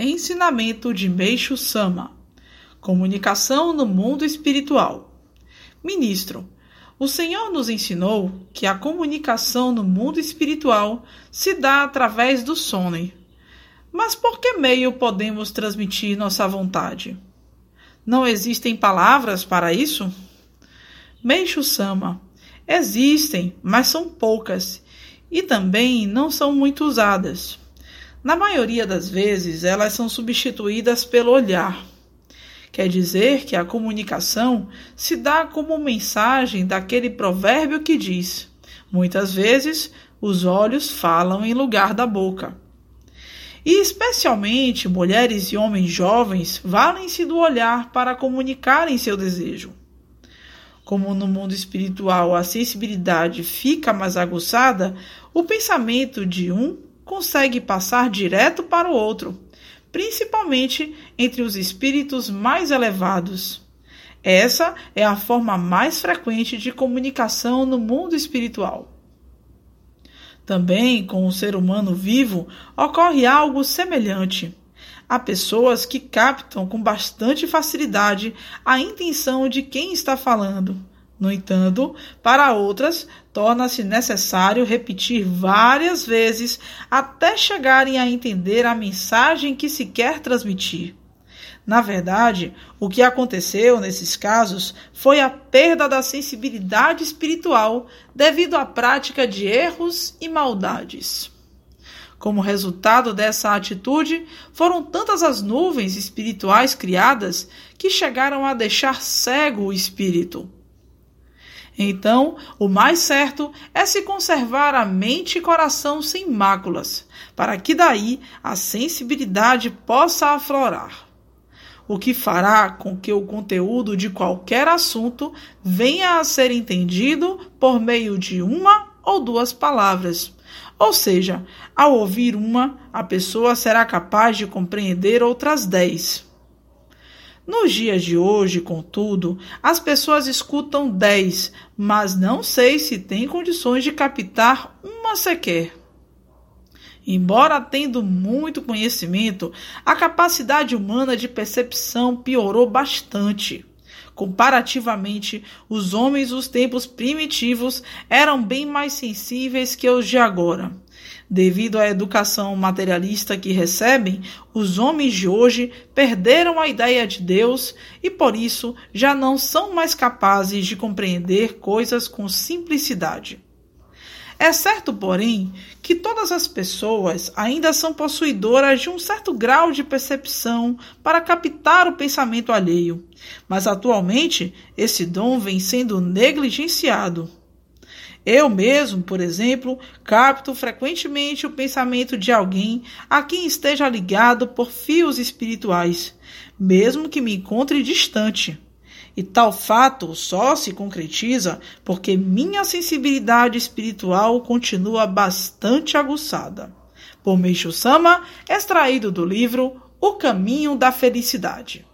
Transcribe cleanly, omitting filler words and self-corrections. Ensinamento de Meishu Sama. Comunicação no mundo espiritual. Ministro, o Senhor nos ensinou que a comunicação no mundo espiritual se dá através do sono. Mas por que meio podemos transmitir nossa vontade? Não existem palavras para isso? Meishu Sama, existem, mas são poucas e também não são muito usadas. Na maioria das vezes, elas são substituídas pelo olhar. Quer dizer que a comunicação se dá como mensagem daquele provérbio que diz: muitas vezes, os olhos falam em lugar da boca. E especialmente mulheres e homens jovens valem-se do olhar para comunicarem seu desejo. Como no mundo espiritual a sensibilidade fica mais aguçada, o pensamento de um consegue passar direto para o outro, principalmente entre os espíritos mais elevados. Essa é a forma mais frequente de comunicação no mundo espiritual. Também com o ser humano vivo ocorre algo semelhante. Há pessoas que captam com bastante facilidade a intenção de quem está falando. No entanto, para outras, torna-se necessário repetir várias vezes até chegarem a entender a mensagem que se quer transmitir. Na verdade, o que aconteceu nesses casos foi a perda da sensibilidade espiritual devido à prática de erros e maldades. Como resultado dessa atitude, foram tantas as nuvens espirituais criadas que chegaram a deixar cego o espírito. Então, o mais certo é se conservar a mente e coração sem máculas, para que daí a sensibilidade possa aflorar. O que fará com que o conteúdo de qualquer assunto venha a ser entendido por meio de uma ou duas palavras. Ou seja, ao ouvir uma, a pessoa será capaz de compreender outras 10. Nos dias de hoje, contudo, as pessoas escutam 10, mas não sei se têm condições de captar uma sequer. Embora tendo muito conhecimento, a capacidade humana de percepção piorou bastante. Comparativamente, os homens dos tempos primitivos eram bem mais sensíveis que os de agora. Devido à educação materialista que recebem, os homens de hoje perderam a ideia de Deus e, por isso, já não são mais capazes de compreender coisas com simplicidade. É certo, porém, que todas as pessoas ainda são possuidoras de um certo grau de percepção para captar o pensamento alheio, mas atualmente esse dom vem sendo negligenciado. Eu mesmo, por exemplo, capto frequentemente o pensamento de alguém a quem esteja ligado por fios espirituais, mesmo que me encontre distante. E tal fato só se concretiza porque minha sensibilidade espiritual continua bastante aguçada. Por Meishu Sama, extraído do livro O Caminho da Felicidade.